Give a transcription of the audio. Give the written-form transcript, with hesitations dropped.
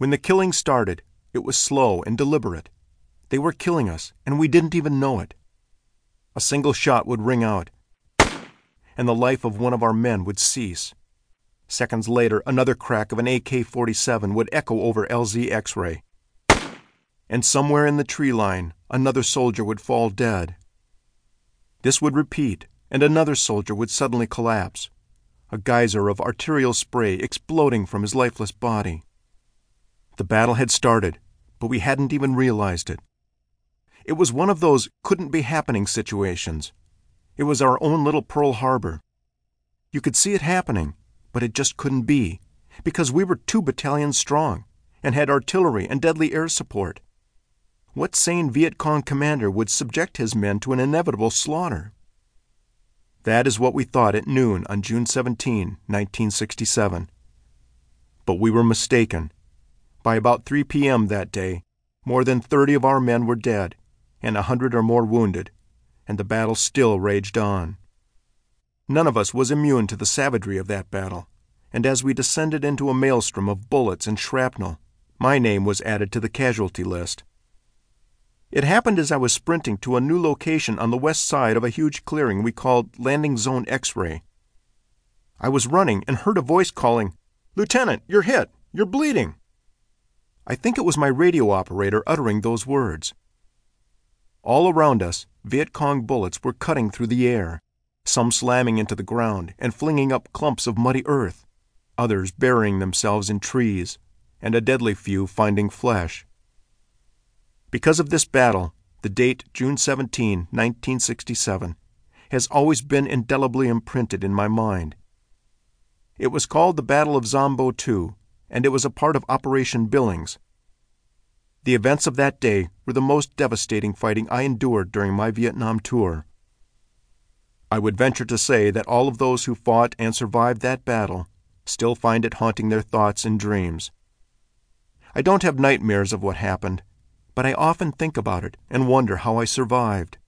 When the killing started, it was slow and deliberate. They were killing us, and we didn't even know it. A single shot would ring out, and the life of one of our men would cease. Seconds later, another crack of an AK-47 would echo over LZ X-ray. And somewhere in the tree line, another soldier would fall dead. This would repeat, and another soldier would suddenly collapse, a geyser of arterial spray exploding from his lifeless body. The battle had started, but we hadn't even realized it. It was one of those couldn't-be-happening situations. It was our own little Pearl Harbor. You could see it happening, but it just couldn't be, because we were 2 battalions strong and had artillery and deadly air support. What sane Viet Cong commander would subject his men to an inevitable slaughter? That is what we thought at noon on June 17, 1967. But we were mistaken. By about 3 p.m. that day, more than 30 of our men were dead and 100 or more wounded, and the battle still raged on. None of us was immune to the savagery of that battle, and as we descended into a maelstrom of bullets and shrapnel, my name was added to the casualty list. It happened as I was sprinting to a new location on the west side of a huge clearing we called Landing Zone X-Ray. I was running and heard a voice calling, "Lieutenant, you're hit! You're bleeding!" I think it was my radio operator uttering those words. All around us, Viet Cong bullets were cutting through the air, some slamming into the ground and flinging up clumps of muddy earth, others burying themselves in trees, and a deadly few finding flesh. Because of this battle, the date June 17, 1967, has always been indelibly imprinted in my mind. It was called the Battle of Xom Bo II, and it was a part of Operation Billings. The events of that day were the most devastating fighting I endured during my Vietnam tour. I would venture to say that all of those who fought and survived that battle still find it haunting their thoughts and dreams. I don't have nightmares of what happened, but I often think about it and wonder how I survived.